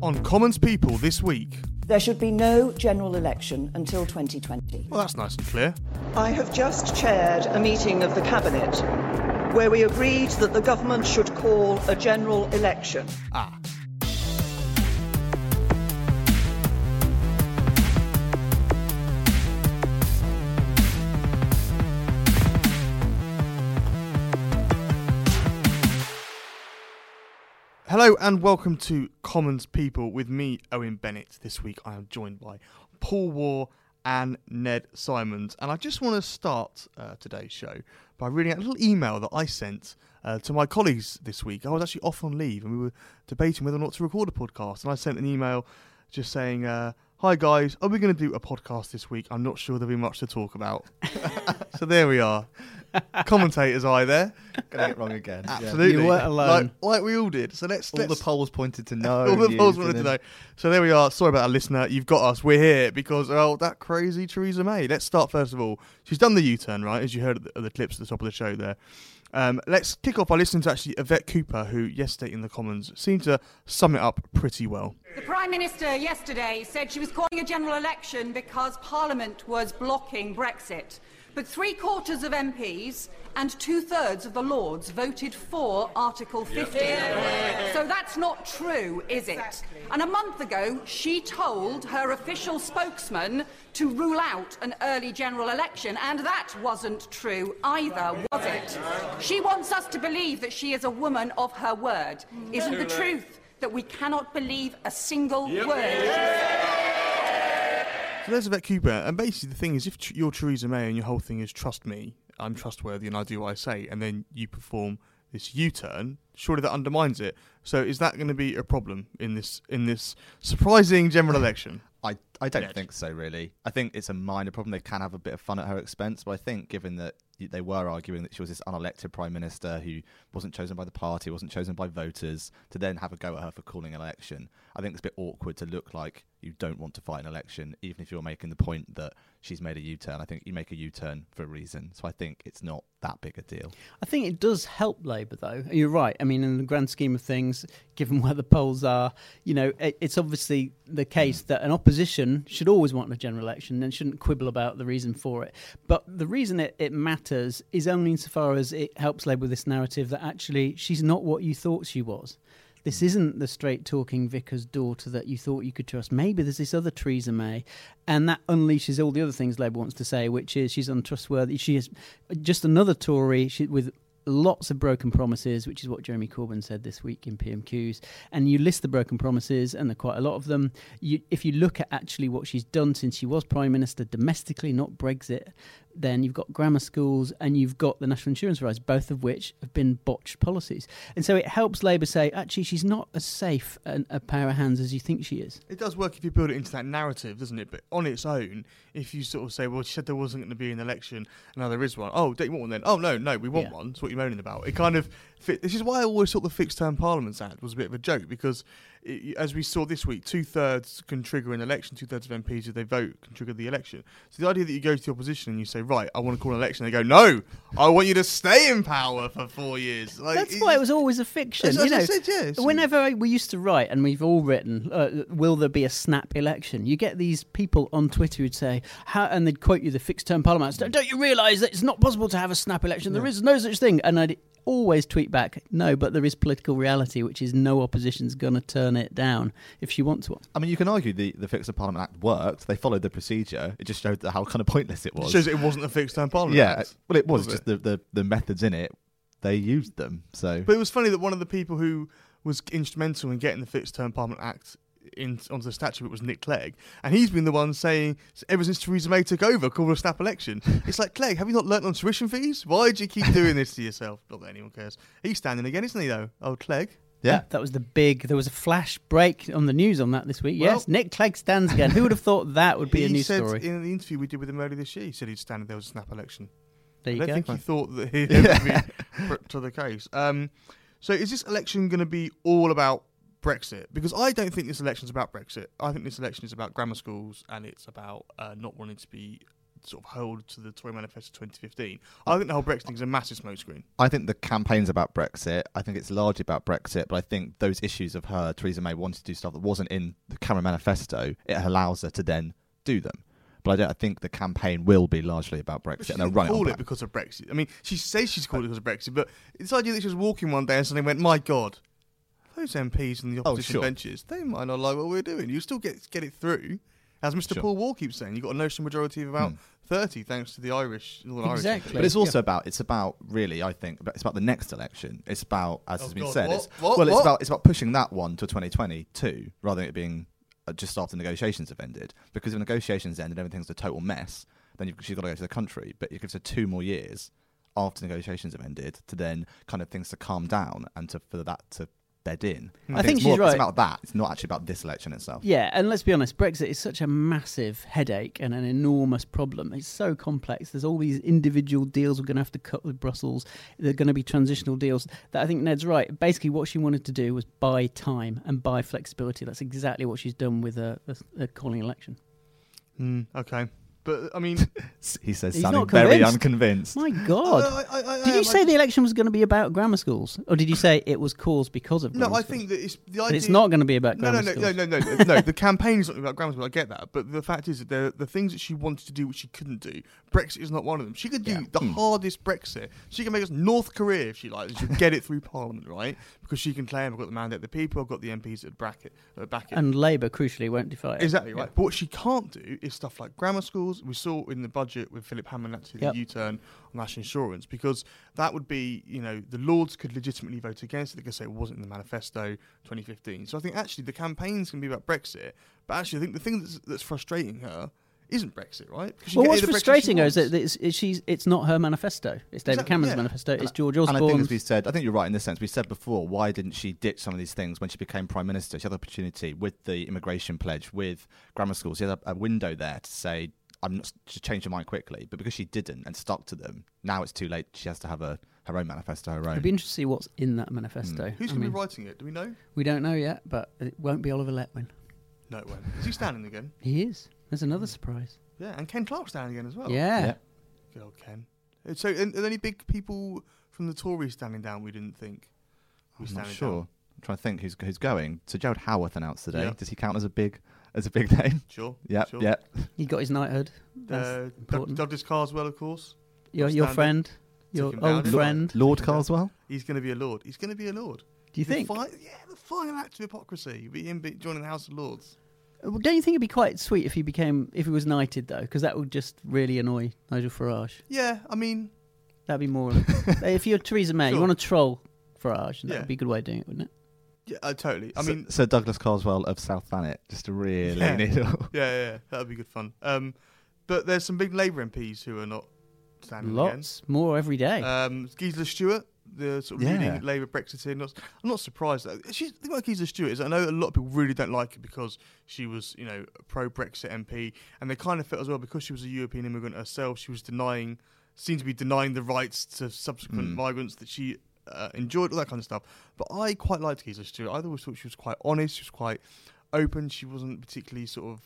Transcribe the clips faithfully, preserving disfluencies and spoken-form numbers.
On Commons People this week. There should be no general election until twenty twenty. Well, that's nice and clear. I have just chaired a meeting of the Cabinet where we agreed that the government should call a general election. Ah. Hello and welcome to Commons People with me, Owen Bennett. This week I am joined by Paul Waugh and Ned Simons. And I just want to start uh, today's show by reading out a little email that I sent uh, to my colleagues this week. I was actually off on leave and we were debating whether or not to record a podcast. And I sent an email just saying, uh, hi guys, are we going to do a podcast this week? I'm not sure there'll be much to talk about. So there we are. Commentator's eye there. Gonna get it wrong again. Absolutely. Yeah. You weren't alone. Like, like we all did. So let's All let's, the polls pointed to no. All the polls wanted to know. So there we are. Sorry about our listener. You've got us. We're here because, oh, that crazy Theresa May. Let's start first of all. She's done the U-turn, right? As you heard at the, at the clips at the top of the show there. Um, let's kick off by listening to actually Yvette Cooper, who yesterday in the Commons seemed to sum it up pretty well. The Prime Minister yesterday said she was calling a general election because Parliament was blocking Brexit. But three-quarters of M Ps and two-thirds of the Lords voted for Article fifty. Yep. So that's not true, is it? Exactly. And a month ago, she told her official spokesman to rule out an early general election, and that wasn't true either, was it? She wants us to believe that she is a woman of her word. Isn't the truth that we cannot believe a single yep. word? Yep. So there's Yvette Cooper, and basically the thing is, if tr- you're Theresa May and your whole thing is trust me, I'm trustworthy and I do what I say, and then you perform this U-turn, surely that undermines it. So is that going to be a problem in this in this surprising general election? I, I don't Ned. think so, really. I think it's a minor problem. They can have a bit of fun at her expense, but I think given that they were arguing that she was this unelected Prime Minister who wasn't chosen by the party, wasn't chosen by voters, to then have a go at her for calling an election, I think it's a bit awkward to look like you don't want to fight an election, even if you're making the point that she's made a U-turn. I think you make a U-turn for a reason. So I think it's not that big a deal. I think it does help Labour, though. You're right. I mean, in the grand scheme of things, given where the polls are, you know, it's obviously the case that an opposition should always want a general election and shouldn't quibble about the reason for it. But the reason it, it matters is only insofar as it helps Labour with this narrative that actually she's not what you thought she was. This isn't the straight-talking vicar's daughter that you thought you could trust. Maybe there's this other Theresa May, and that unleashes all the other things Labour wants to say, which is she's untrustworthy. She is just another Tory she, with lots of broken promises, which is what Jeremy Corbyn said this week in P M Qs. And you list the broken promises, and there are quite a lot of them. You, if you look at actually what she's done since she was Prime Minister domestically, not Brexit, then you've got grammar schools and you've got the national insurance rise, both of which have been botched policies. And so it helps Labour say, actually, she's not as safe an, a pair of hands as you think she is. It does work if you build it into that narrative, doesn't it? But on its own, if you sort of say, well, she said there wasn't going to be an election, and now there is one. Oh, don't you want one then? Oh, no, no, we want yeah. one. That's what you're moaning about. It kind of fit. This is why I always thought the Fixed Term Parliaments Act was a bit of a joke, because it, as we saw this week, two-thirds can trigger an election, two-thirds of M Ps, if they vote, can trigger the election. So the idea that you go to the opposition and you say, right, I want to call an election, they go, no, I want you to stay in power for four years. Like, that's why it was always a fiction. You know, said, yes. Whenever I, we used to write, and we've all written, uh, will there be a snap election? You get these people on Twitter who'd say, how, and they'd quote you the Fixed Term Parliament. Don't, don't you realise that it's not possible to have a snap election? No. There is no such thing. And I'd always tweet back, no, but there is political reality, which is no opposition's going to turn it down if she wants one. I mean, you can argue the, the Fixed Term Parliament Act worked. They followed the procedure. It just showed how kind of pointless it was. It shows it wasn't a Fixed Term Parliament yeah, Act. Yeah, well, it was, was just it? The, the, the methods in it. They used them. So, but it was funny that one of the people who was instrumental in getting the Fixed Term Parliament Act in, onto the statue, it was Nick Clegg, and he's been the one saying, ever since Theresa May took over, called a snap election. It's like, Clegg, have you not learnt on tuition fees? Why do you keep doing this to yourself? Not that anyone cares. He's standing again, isn't he, though? Oh, Clegg. Yeah, that was the big... There was a flash break on the news on that this week. Well, yes, Nick Clegg stands again. Who would have thought that would be a news story? He said in the interview we did with him earlier this year, he said he'd stand if there was a snap election. There you I don't go. think he thought that he'd ever be to the case. Um, so is this election going to be all about Brexit? Because I don't think this election's about Brexit. I think this election is about grammar schools, and it's about uh, not wanting to be sort of hold to the Tory manifesto twenty fifteen. I think the whole Brexit thing is a massive smokescreen. I think the campaign's about Brexit. I think it's largely about Brexit, but I think those issues of her, Theresa May wanted to do stuff that wasn't in the Cameron manifesto, it allows her to then do them. But I don't I think the campaign will be largely about Brexit. But she didn't call it because of Brexit. I mean, she says she's called it because of Brexit, but it's the idea that she was walking one day and suddenly went, my God, those M Ps in the opposition oh, sure. benches, they might not like what we're doing. You still get get it through. As Mister Sure. Paul Waugh keeps saying, you've got a notional majority of about mm. thirty, thanks to the Irish. Northern exactly. Irish. But it's also yeah. about, it's about really, I think, about, it's about the next election. It's about, as oh has God, been said, what, it's, what, well, what? It's about it's about pushing that one to twenty twenty-two, rather than it being just after negotiations have ended. Because if negotiations end and everything's a total mess, then you've, she's got to go to the country. But it gives her two more years after negotiations have ended to then kind of things to calm down and to for that to... bed in. I, I think, think she's more, right. It's about that. It's not actually about this election itself. Yeah, and let's be honest, Brexit is such a massive headache and an enormous problem. It's so complex. There's all these individual deals we're going to have to cut with Brussels. There are going to be transitional deals that I think Ned's right. Basically, what she wanted to do was buy time and buy flexibility. That's exactly what she's done with a, a, a calling election. Mm, okay. But, I mean... he says sounding very unconvinced. My God. Uh, I, I, I, did you I, say I, the election was going to be about grammar schools? Or did you say it was caused because of grammar No, schools? I think that it's... the idea. But it's not going to be about grammar no, no, no, schools. No, no, no, no. no the campaign's not about grammar schools, I get that. But the fact is that there, the things that she wanted to do which she couldn't do, Brexit is not one of them. She could do yeah. the mm. hardest Brexit. She can make us North Korea if she likes. She'll get it through Parliament, right? Because she can claim, I've got the mandate of the people, I've got the M Ps that back it. Uh, back it. And Labour, crucially, won't defy it. Exactly, right. Yeah. But what she can't do is stuff like grammar schools. We saw in the budget with Philip Hammond actually yep. the U-turn on national insurance, because that would be, you know, the Lords could legitimately vote against it. They could say it wasn't in the manifesto twenty fifteen. So I think actually the campaign's going to be about Brexit, but actually I think the thing that's, that's frustrating her isn't Brexit, right? Well, what's frustrating her is that it's, it's, she's, it's not her manifesto. It's David exactly, Cameron's yeah. manifesto. It's George Osborne. And I think as we said, I think you're right in this sense. We said before, why didn't she ditch some of these things when she became Prime Minister? She had the opportunity with the immigration pledge, with grammar schools. She had a, a window there to say, I'm not to change her mind quickly, but because she didn't and stuck to them, now it's too late. She has to have a her own manifesto, her own. It'd be interesting to see what's in that manifesto. Mm. Who's going to be writing it? Do we know? We don't know yet, but it won't be Oliver Letwin. No, it won't. Is he standing again? He is. There's another surprise. Yeah, and Ken Clark's standing again as well. Yeah. yeah. Good old Ken. So, are there any big people from the Tories standing down we didn't think? I'm not sure. Down? I'm trying to think who's who's going. So, Gerald Howarth announced today. Yeah. Does he count as a big... as a big name. Sure. Yeah. Sure. Yeah. He got his knighthood. Uh, D- Douglas Carswell, of course. Your your friend. Your old friend. Lord Carswell. He's going to be a lord. He's going to be a lord. Do you the think? Fi- yeah, the final act of hypocrisy. Be him be joining the House of Lords. Well, don't you think it'd be quite sweet if he became, if he was knighted, though? Because that would just really annoy Nigel Farage. Yeah, I mean... that'd be more... if you're Theresa May, sure. you want to troll Farage. That yeah. would be a good way of doing it, wouldn't it? Yeah, uh, totally. I so, mean, Sir Douglas Carswell of South Thanet, just a really yeah. needle. yeah, yeah, yeah, that'd be good fun. Um, but there's some big Labour M Ps who are not standing Lots again. Lots more every day. Um, Gisela Stuart, the sort of yeah. leading Labour Brexiteer. Not, I'm not surprised. Though. She's, the thing about Gisela Stuart is I know a lot of people really don't like her because she was, you know, a pro-Brexit M P, and they kind of felt as well because she was a European immigrant herself. She was denying, seemed to be denying the rights to subsequent mm. migrants that she. Uh, enjoyed all that kind of stuff, but I quite liked Gisela Stuart. I always thought she was quite honest, she was quite open, she wasn't particularly sort of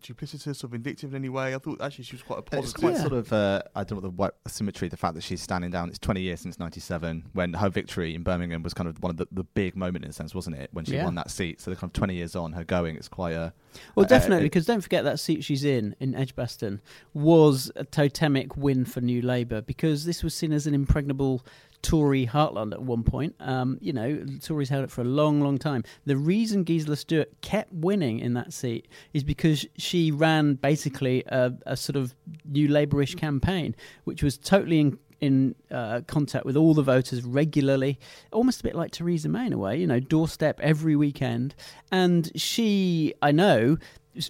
duplicitous or vindictive in any way. I thought actually she was quite a positive. It's quite yeah. sort of, uh, I don't know, the white symmetry, the fact that she's standing down. It's twenty years since ninety-seven, when her victory in Birmingham was kind of one of the, the big moment in a sense, wasn't it? When she yeah. won that seat. So they're kind of twenty years on, her going, it's quite a... Well, uh, definitely, because don't forget that seat she's in, in Edgbaston, was a totemic win for New Labour, because this was seen as an impregnable Tory heartland at one point. Um, you know, Tories held it for a long, long time. The reason Gisela Stuart kept winning in that seat is because she ran basically a, a sort of New Labourish campaign, which was totally in, in uh, contact with all the voters regularly, almost a bit like Theresa May in a way, you know, doorstep every weekend. And she, I know,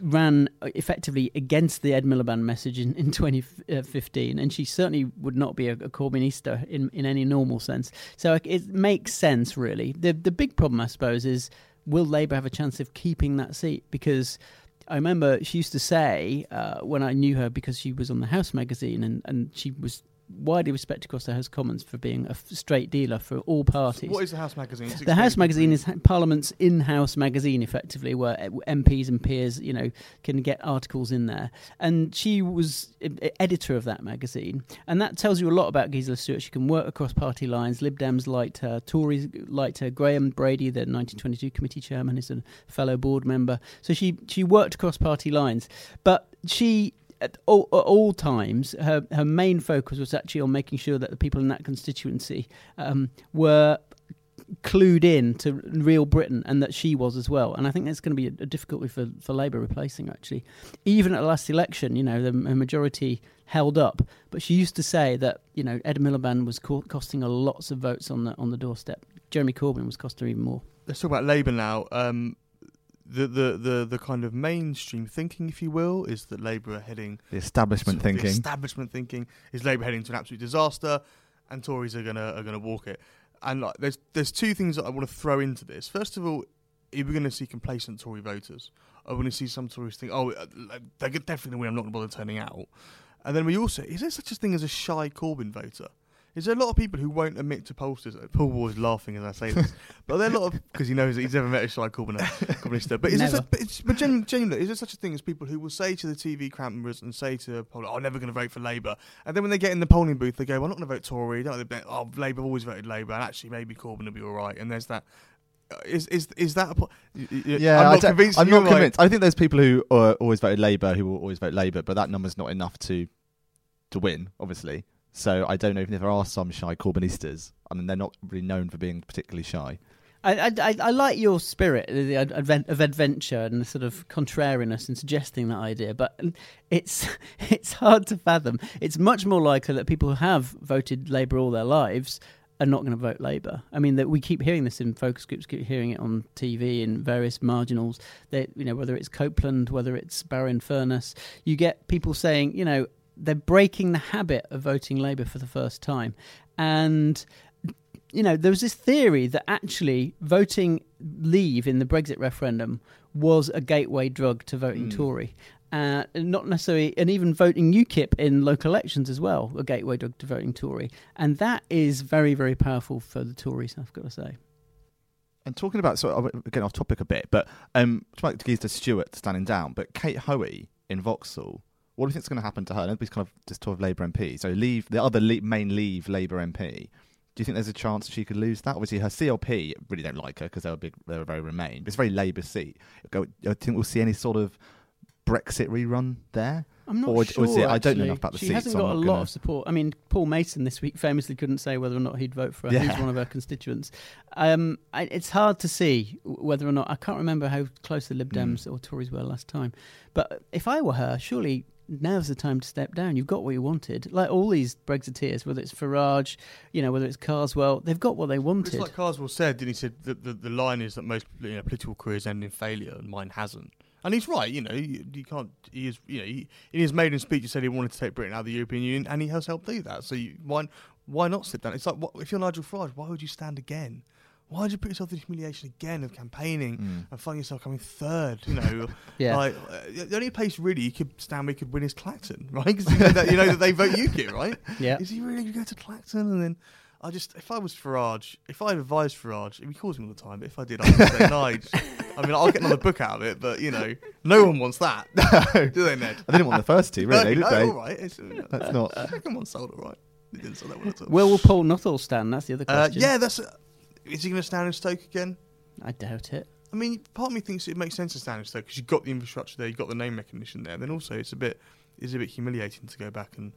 ran effectively against the Ed Miliband message in, in twenty fifteen, and she certainly would not be a, a Corbynista in, in any normal sense. So it makes sense, really. The the big problem, I suppose, is will Labour have a chance of keeping that seat? Because I remember she used to say, uh, when I knew her, because she was on the House magazine, and, and she was widely respected across the House Commons for being a straight dealer for all parties. What is the House magazine? It's the House magazine is Parliament's in-house magazine, effectively, where M Ps and peers, you know, can get articles in there. And she was editor of that magazine, and that tells you a lot about Gisela Stuart. She can work across party lines. Lib Dems liked her, Tories liked her. Graham Brady, the nineteen twenty-two committee chairman, is a fellow board member. So she she worked across party lines, but she. At all, at all times, her, her main focus was actually on making sure that the people in that constituency um, were clued in to real Britain, and that she was as well. And I think that's going to be a, a difficulty for, for Labour replacing, actually. Even at the last election, you know, the a majority held up. But she used to say that, you know, Ed Miliband was co- costing her lots of votes on the, on the doorstep. Jeremy Corbyn was costing her even more. Let's talk about Labour now. Um The, the, the, the kind of mainstream thinking, if you will, is that Labour are heading... The establishment sort of thinking. The establishment thinking is Labour heading to an absolute disaster, and Tories are going to are gonna walk it. And like, there's there's two things that I want to throw into this. First of all, we're going to see complacent Tory voters. I'm going to see some Tories think, oh, they're definitely going to win, I'm not going to bother turning out. And then we also... Is there such a thing as a shy Corbyn voter? Is there a lot of people who won't admit to pollsters? Paul Waugh is laughing as I say this. But are there a lot of... Because he knows that he's never met a shy Corbynista. But, is there such, but, it's, but genuinely, genuinely, is there such a thing as people who will say to the T V cameras and say to a poll, oh, I'm never going to vote for Labour. And then when they get in the polling booth, they go, well, I'm not going to vote Tory. Don't they? Oh, Labour, I've always voted Labour. And actually, maybe Corbyn will be all right. And there's that... Is is is that a po- yeah? I'm not I convinced. I'm not convinced. Like, I think there's people who uh, always voted Labour who will always vote Labour, but that number's not enough to to win, obviously. So I don't know if there are some shy Corbynistas. I mean, they're not really known for being particularly shy. I I, I like your spirit the advent, of adventure and the sort of contrariness in suggesting that idea, but it's it's hard to fathom. It's much more likely that people who have voted Labour all their lives are not going to vote Labour. I mean, that we keep hearing this in focus groups, keep hearing it on T V in various marginals. That, you know, whether it's Copeland, whether it's Barrow-in-Furness, you get people saying, you know, they're breaking the habit of voting Labour for the first time. And, you know, there was this theory that actually voting Leave in the Brexit referendum was a gateway drug to voting mm. Tory. Uh, not necessarily, and even voting UKIP in local elections as well, a gateway drug to voting Tory. And that is very, very powerful for the Tories, I've got to say. And talking about, so again, off topic a bit, but um, to Gisela Stuart standing down, but Kate Hoey in Vauxhall, what do you think is going to happen to her? Nobody's kind of just talk of Labour M P. So Leave, the other le- main Leave Labour M P. Do you think there's a chance she could lose that? Obviously, her C L P really don't like her because they're a big, they're a very Remain. But it's a very Labour seat. Do you think we'll see any sort of Brexit rerun there? I'm not or, sure. Or it, I don't know enough about the seat. She hasn't so got a lot gonna... of support. I mean, Paul Mason this week famously couldn't say whether or not he'd vote for her. Yeah. He's one of her constituents. Um, I, it's hard to see whether or not... I can't remember how close the Lib Dems mm. or Tories were last time. But if I were her, surely... Now's the time to step down. You've got what you wanted. Like all these Brexiteers, whether it's Farage, you know, whether it's Carswell, they've got what they wanted. It's like Carswell said, didn't he? Said that the, the line is that most, you know, political careers end in failure, and mine hasn't. And he's right. You know, you, you can't. He is. You know, he, in his maiden speech, he said he wanted to take Britain out of the European Union, and he has helped do that. So you, why, why not step down? It's like what, if you're Nigel Farage, why would you stand again? Why did you put yourself through the humiliation again of campaigning mm. and find yourself coming third? You know, yeah. like, uh, the only place really you could stand where you could win is Clacton, right? Because you, know you know that they vote UKIP, right? Yeah. Is he really going to go to Clacton? And then I just, if I was Farage, if I advised Farage, he calls me all the time, but if I did, I would say, Nige, I mean, I'll get another book out of it, but, you know, no one wants that. No. Do they, Ned? I didn't want the first two, really, no, did no, they? No, all right. It's, that's uh, not. The second one sold all right. It didn't sell that one at all. Where will Paul Nuttall stand? That's the other question. Uh, yeah, that's... Uh, Is he going to stand in Stoke again? I doubt it. I mean, part of me thinks it makes sense to stand in Stoke because you've got the infrastructure there, you've got the name recognition there. Then also, it's a bit, it's a bit humiliating to go back and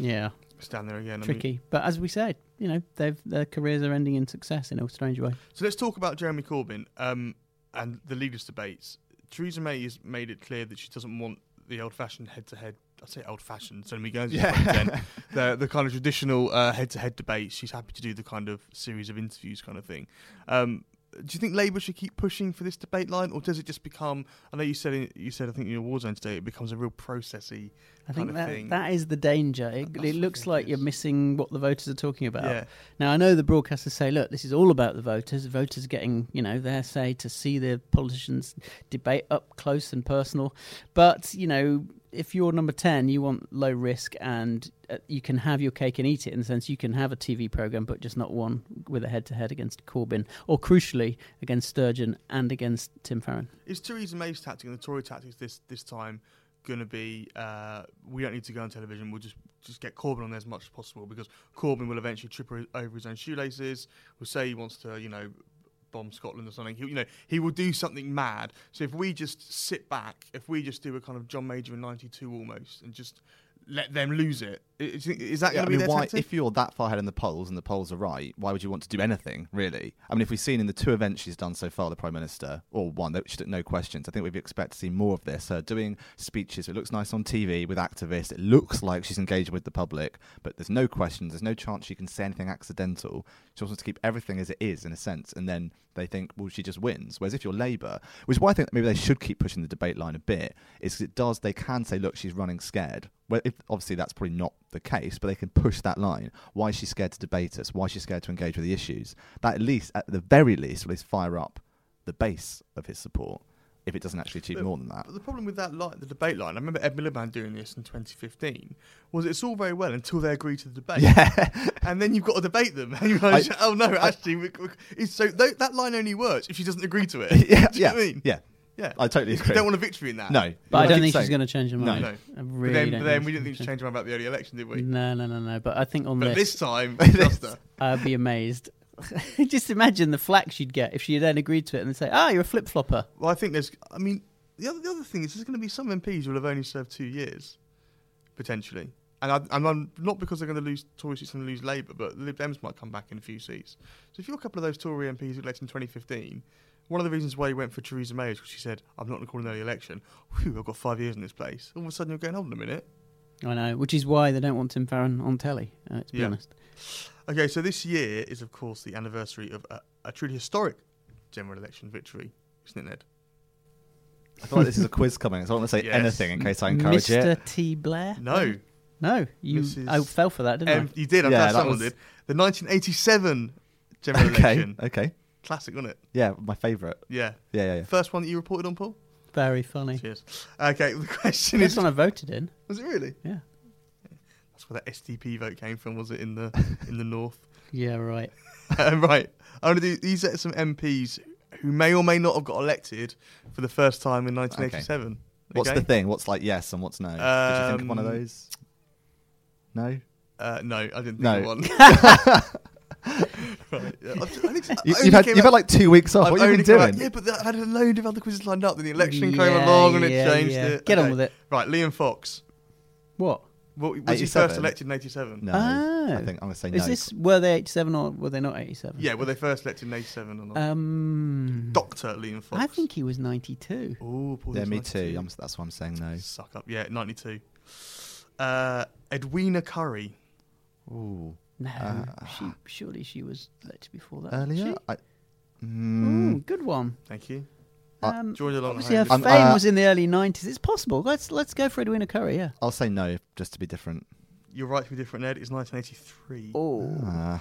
yeah, stand there again. Tricky, I mean, but as we said, you know, they've, their careers are ending in success in a strange way. So let's talk about Jeremy Corbyn um, and the leaders' debates. Theresa May has made it clear that she doesn't want the old-fashioned head-to-head I'd say old-fashioned, so many goes yeah. the, the kind of traditional uh, head-to-head debate. She's happy to do the kind of series of interviews kind of thing. Um, do you think Labour should keep pushing for this debate line, or does it just become, I know you said, you said I think in your war zone today, it becomes a real processy I kind think of that, thing. That is the danger. It, it looks like it you're missing what the voters are talking about. Yeah. Now, I know the broadcasters say, look, this is all about the voters. Voters getting, you know, their say to see their politicians debate up close and personal. But, you know, if you're number ten, you want low risk and uh, you can have your cake and eat it, in the sense you can have a T V programme, but just not one with a head-to-head against Corbyn, or crucially against Sturgeon and against Tim Farron. Is Theresa May's tactic and the Tory tactics this, this time going to be, uh, we don't need to go on television, we'll just, just get Corbyn on there as much as possible, because Corbyn will eventually trip over his own shoelaces, will say he wants to, you know, bomb Scotland or something. He, you know, he will do something mad. So if we just sit back, if we just do a kind of John Major in ninety-two almost, and just let them lose it, is, is that yeah, going to be mean, their why, tactic? If you're that far ahead in the polls and the polls are right, why would you want to do anything really? I mean, if we've seen in the two events she's done so far, the Prime Minister, or one, she took no questions. I think we'd expect to see more of this. Her doing speeches, it looks nice on T V with activists. It looks like she's engaged with the public, but there's no questions. There's no chance she can say anything accidental. She wants to keep everything as it is, in a sense, and then they think, well, she just wins. Whereas if you're Labour, which is why I think that maybe they should keep pushing the debate line a bit, is it does, they can say, look, she's running scared. Well, if, obviously that's probably not the case, but they can push that line. Why is she scared to debate us? Why is she scared to engage with the issues? That at least, at the very least, will at least fire up the base of his support, if it doesn't actually achieve but, more than that. But the problem with that, line, the debate line, I remember Ed Miliband doing this in twenty fifteen, was it's all very well until they agree to the debate. Yeah. And then you've got to debate them. And you're like, I, oh, no, I, actually, we, we, it's so th- that line only works if she doesn't agree to it. Yeah, do you yeah, know what I mean? Yeah. Yeah, I totally agree. You don't want a victory in that. No. But I don't think she's going to change her mind. No, no. I really but then, don't but then we didn't think she changed her mind about the early election, did we? No, no, no, no. But I think on but this... this time, I'd be amazed. Just imagine the flack she'd get if she then agreed to it and they'd say, ah, oh, you're a flip-flopper. Well, I think there's... I mean, the other, the other thing is there's going to be some M Ps who will have only served two years, potentially. And, I, and I'm not because they're going to lose Tory seats and lose Labour, but Lib Dems might come back in a few seats. So if you're a couple of those Tory M Ps who left in twenty fifteen... One of the reasons why he went for Theresa May is because she said, I'm not going to call an early election. Whew, I've got five years in this place. All of a sudden, you're going, hold on a minute. I know, which is why they don't want Tim Farron on telly, uh, to be yeah. honest. OK, so this year is, of course, the anniversary of a, a truly historic general election victory, isn't it, Ned? I thought like this is a quiz coming, so I don't want to say yes. anything in case I encourage Mister it. Mister T. Blair? No. No, you Missus I fell for that, didn't um, I? You did, I yeah, someone was... did. The nineteen eighty-seven general okay, election. Okay, okay. Classic, wasn't it? Yeah, my favourite. Yeah. yeah. Yeah, yeah. First one that you reported on, Paul? Very funny. Cheers. Okay, the question First is... First one I voted in. Was it really? Yeah. That's where that S D P vote came from, was it, in the in the north? Yeah, right. uh, right. I want to do... These are some M Ps who may or may not have got elected for the first time in nineteen eighty-seven. Okay. What's okay? the thing? What's like yes and what's no? Um, Did you think of one of those? No? Uh, no, I didn't think no. of one. Right. Yeah. I've, I think you, you've, had, you've out, had like two weeks off. I've what have you been doing? Out, yeah, but I had a load of other quizzes lined up. Then the election yeah, came along and yeah, it changed yeah. it. Get okay. on with it. Right, Liam Fox. What? What was he first elected in eighty-seven? No, oh. I think I'm gonna say no. Is this were they eighty-seven or were they not eighty-seven? Yeah, were they first elected in eighty-seven or not? Um, Doctor Liam Fox. I think he was ninety-two. Oh, yeah, me too. I'm, that's why I'm saying no. Suck up. Yeah, ninety-two. Uh, Edwina Curry. Ooh. No, uh, she, surely she was elected before that. Earlier? I, mm, mm, good one. Thank you. Um, Georgia obviously her fame uh, was in the early nineties. It's possible. Let's let's go for Edwina Curry, yeah. I'll say no, just to be different. You're right to be different, Ed. It's nineteen eighty-three. Oh. Uh,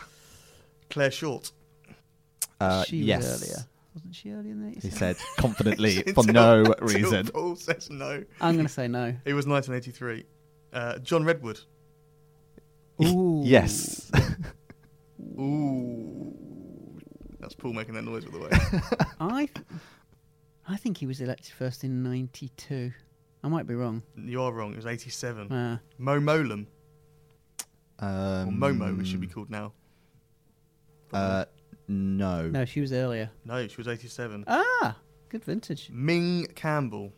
Claire Short. Uh, she yes. was earlier. Wasn't she earlier than eighty-seven? He said confidently for no reason. Paul says no. I'm going to say no. It was nineteen eighty-three. Uh, John Redwood. Ooh. Yes. Ooh. That's Paul making that noise, by the way. I th- I think he was elected first in ninety-two. I might be wrong. You are wrong. It was eighty-seven. Uh. Mo Molam. Um, or Momo, it should be called now. Uh, no. No, she was earlier. No, she was eighty-seven. Ah, good vintage. Ming Campbell.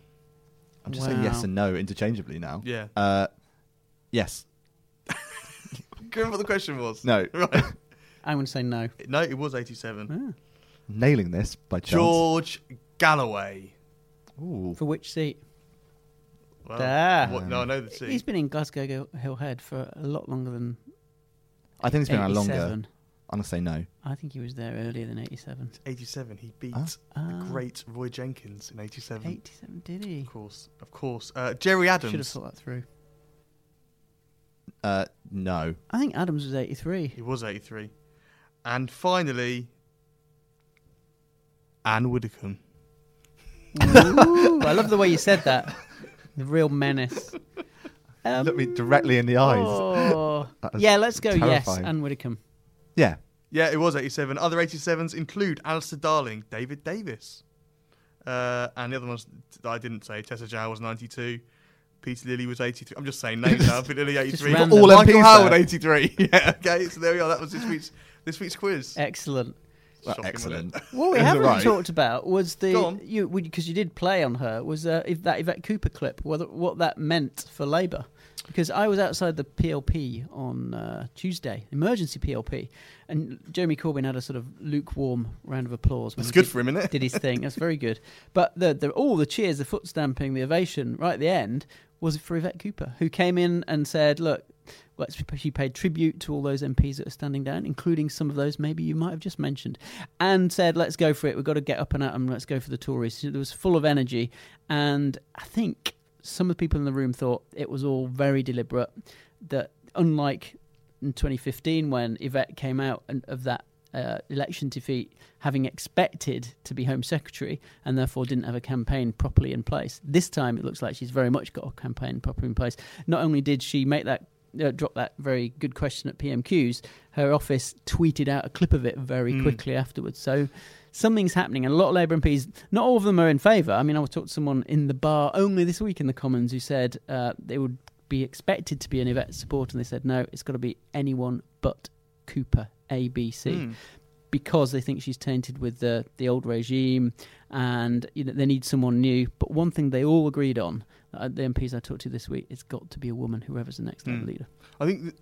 I'm just wow. saying yes and no interchangeably now. Yeah. Uh, yes. Do you remember what the question was? No. Right. I'm going to say no. No, it was eighty-seven. Ah. Nailing this by chance. George Galloway. Ooh. For which seat? Wow. There. What, no, I know the scene. He's been in Glasgow Hill Head for a lot longer than. I think it's been a longer. I'm going to say no. I think he was there earlier than eighty-seven. eighty-seven. He beat oh. the great Roy Jenkins in eighty-seven. eighty-seven, did he? Of course. Of course. Uh, Gerry Adams. Should have thought that through. Uh, no. I think Adams was eighty-three. He was eighty-three. And finally, Anne Widdicombe. Ooh, I love the way you said that. The real menace. Um, Look me directly in the eyes. Oh. Yeah, let's go terrifying. Yes, Anne Widdicombe. Yeah. Yeah, it was eighty-seven. Other eighty-sevens include Alistair Darling, David Davis. Uh, and the other ones that I didn't say, Tessa Jowell was ninety-two. Peter Lilly was eighty-three. I'm just saying names now. Peter Lilly, eighty-three. All Michael Howard, eighty-three. Yeah, okay, so there we are. That was this week's this week's quiz. Excellent. Well, excellent. What we haven't right. talked about was the... you Because you did play on her, was uh, if that Yvette Cooper clip, whether, what that meant for Labour. Because I was outside the P L P on uh, Tuesday, emergency P L P, and Jeremy Corbyn had a sort of lukewarm round of applause. When That's he good did, for him, isn't it? Did his thing. That's very good. But the, the, all the cheers, the foot stamping, the ovation right at the end was for Yvette Cooper, who came in and said, look, well, she paid tribute to all those M Ps that are standing down, including some of those maybe you might have just mentioned, and said, let's go for it. We've got to get up and out and let's go for the Tories. So it was full of energy. And I think... some of the people in the room thought it was all very deliberate, that unlike in twenty fifteen when Yvette came out and, of that uh, election defeat having expected to be Home Secretary and therefore didn't have a campaign properly in place, this time it looks like she's very much got a campaign properly in place. Not only did she make that uh, drop that very good question at P M Qs, her office tweeted out a clip of it very mm. quickly afterwards. So... something's happening, and a lot of Labour M Ps, not all of them are in favour. I mean, I talked to someone in the bar only this week in the Commons who said uh, they would be expected to be an Yvette supporter, and they said, no, it's got to be anyone but Cooper, A B C, mm. because they think she's tainted with the, the old regime, and you know, they need someone new. But one thing they all agreed on, uh, the M Ps I talked to this week, it's got to be a woman, whoever's the next mm. Labour leader. I think... Th-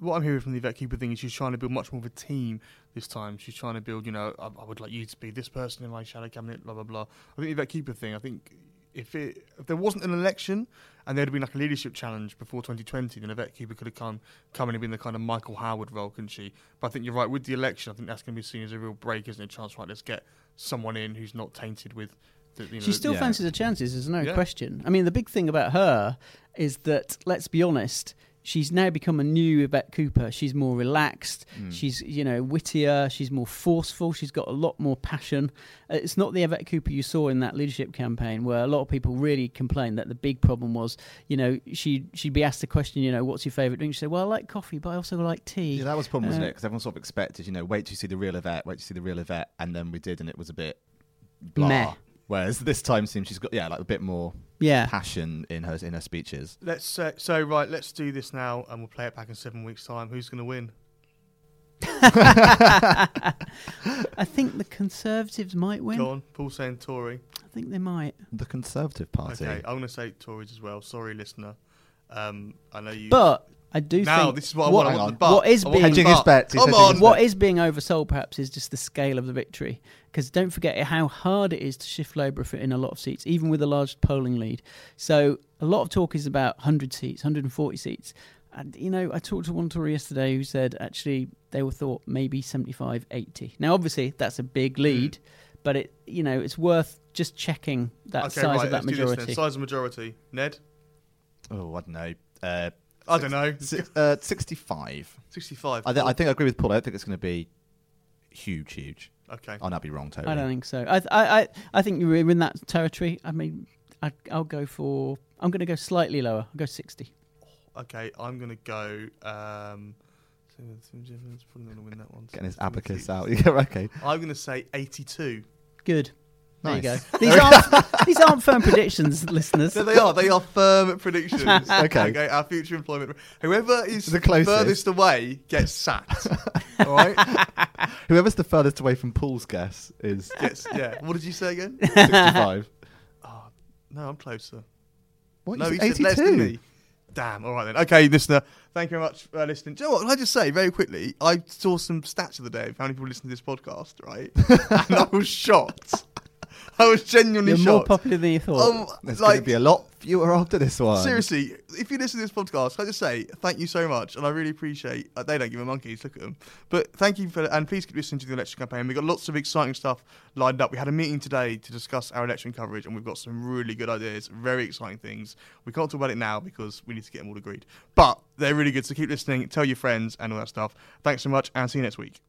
what I'm hearing from the Yvette Cooper thing is she's trying to build much more of a team this time. She's trying to build, you know, I, I would like you to be this person in my shadow cabinet, blah, blah, blah. I think the Yvette Cooper thing, I think if, it, if there wasn't an election and there had been like a leadership challenge before twenty twenty, then Yvette Cooper could have come, come in and been the kind of Michael Howard role, couldn't she? But I think you're right, with the election, I think that's going to be seen as a real break, isn't it? A chance, right, let's get someone in who's not tainted with... The, you know, she still yeah. fancies her chances, there's no yeah. question. I mean, the big thing about her is that, let's be honest... she's now become a new Yvette Cooper. She's more relaxed. Mm. She's, you know, wittier. She's more forceful. She's got a lot more passion. It's not the Yvette Cooper you saw in that leadership campaign where a lot of people really complained that the big problem was, you know, she, she'd be asked the question, you know, what's your favourite drink? She'd say, well, I like coffee, but I also like tea. Yeah, that was the problem, uh, wasn't it? Because everyone sort of expected, you know, wait till you see the real Yvette, wait till you see the real Yvette. And then we did, and it was a bit blah. Meh. Whereas this time seems she's got, yeah, like a bit more... yeah, passion in her in her speeches. Let's uh, so right. Let's do this now, and we'll play it back in seven weeks' time. Who's going to win? I think the Conservatives might win. Go on, Paul saying Tory. I think they might. The Conservative Party. Okay, I'm going to say Tories as well. Sorry, listener. Um, I know you. But I do now, think now this is what, what I want. I want the but. What is I being hedging his bet? Come on. What is being oversold perhaps is just the scale of the victory. Because don't forget how hard it is to shift Labour in a lot of seats, even with a large polling lead. So a lot of talk is about one hundred seats, one hundred forty seats. And, you know, I talked to one Tory yesterday who said, actually, they were thought maybe seventy-five, eighty. Now, obviously, that's a big lead, mm. but, it you know, it's worth just checking that okay, size right, of that let's majority. Do this then. Size of majority. Ned? Oh, I don't know. Uh, I don't know. Six, uh, sixty-five. sixty-five. I, th- I think I agree with Paul. I don't think it's going to be huge, huge. Okay. I'll not be wrong, totally. I don't think so. I th- I, I, I think you're in that territory. I mean, I, I'll go for... I'm going to go slightly lower. I'll go sixty. Okay, I'm going to go... Um, probably going to win that one. Getting his abacus out. Okay. I'm going to say eighty-two. Good. Nice. There you go. These aren't, these aren't firm predictions, listeners. No, they are. They are firm predictions. okay. okay. Our future employment. Whoever is the closest. furthest away gets sacked. All right? Whoever's the furthest away from Paul's guess is... gets, yeah. What did you say again? sixty-five. Oh, no, I'm closer. What? No, he said less than me. Damn. All right, then. Okay, listener. Thank you very much for listening. Do you know what? Can I just say very quickly, I saw some stats of the day of how many people listen to this podcast, right? and I was shocked. I was genuinely You're shocked. You're more popular than you thought. Um, There's like, going to be a lot you were after this one. Seriously, if you listen to this podcast, can I just say thank you so much, and I really appreciate. Uh, they don't give a monkey's, look at them. But thank you for, and please keep listening to the election campaign. We've got lots of exciting stuff lined up. We had a meeting today to discuss our election coverage, and we've got some really good ideas, very exciting things. We can't talk about it now because we need to get them all agreed. But they're really good, so keep listening, tell your friends, and all that stuff. Thanks so much, and see you next week.